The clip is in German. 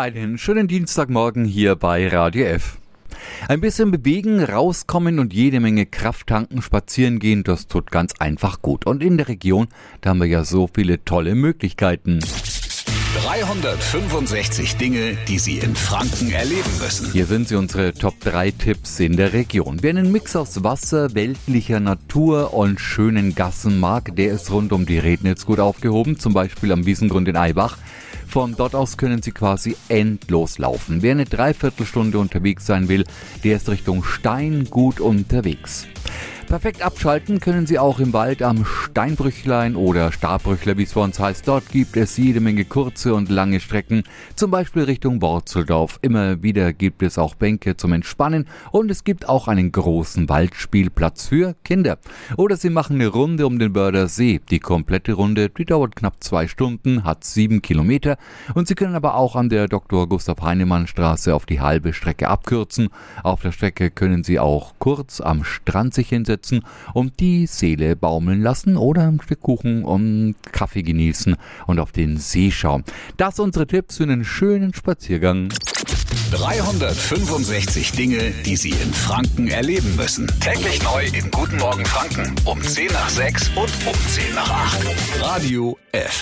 Einen schönen Dienstagmorgen hier bei Radio F. Ein bisschen bewegen, rauskommen und jede Menge Kraft tanken, spazieren gehen, das tut ganz einfach gut. Und in der Region, da haben wir ja so viele tolle Möglichkeiten. 365 Dinge, die Sie in Franken erleben müssen. Hier sind sie, unsere Top 3 Tipps in der Region. Wer einen Mix aus Wasser, weltlicher Natur und schönen Gassen mag, der ist rund um die Rednitz gut aufgehoben, zum Beispiel am Wiesengrund in Aibach. Von dort aus können Sie quasi endlos laufen. Wer eine Dreiviertelstunde unterwegs sein will, der ist Richtung Stein gut unterwegs. Perfekt abschalten können Sie auch im Wald am Steinbrüchlein oder Steinbrüchler, wie es bei uns heißt. Dort gibt es jede Menge kurze und lange Strecken, zum Beispiel Richtung Wurzeldorf. Immer wieder gibt es auch Bänke zum Entspannen und es gibt auch einen großen Waldspielplatz für Kinder. Oder Sie machen eine Runde um den Bördersee. Die komplette Runde, die dauert knapp 2 Stunden, hat 7 Kilometer. Und Sie können aber auch an der Dr. Gustav Heinemann Straße auf die halbe Strecke abkürzen. Auf der Strecke können Sie auch kurz am Strand sich hinsetzen und die Seele baumeln lassen oder ein Stück Kuchen und Kaffee genießen und auf den See schauen. Das sind unsere Tipps für einen schönen Spaziergang. 365 Dinge, die Sie in Franken erleben müssen. Täglich neu in Guten Morgen Franken um 5:50 und um 7:50. Radio F.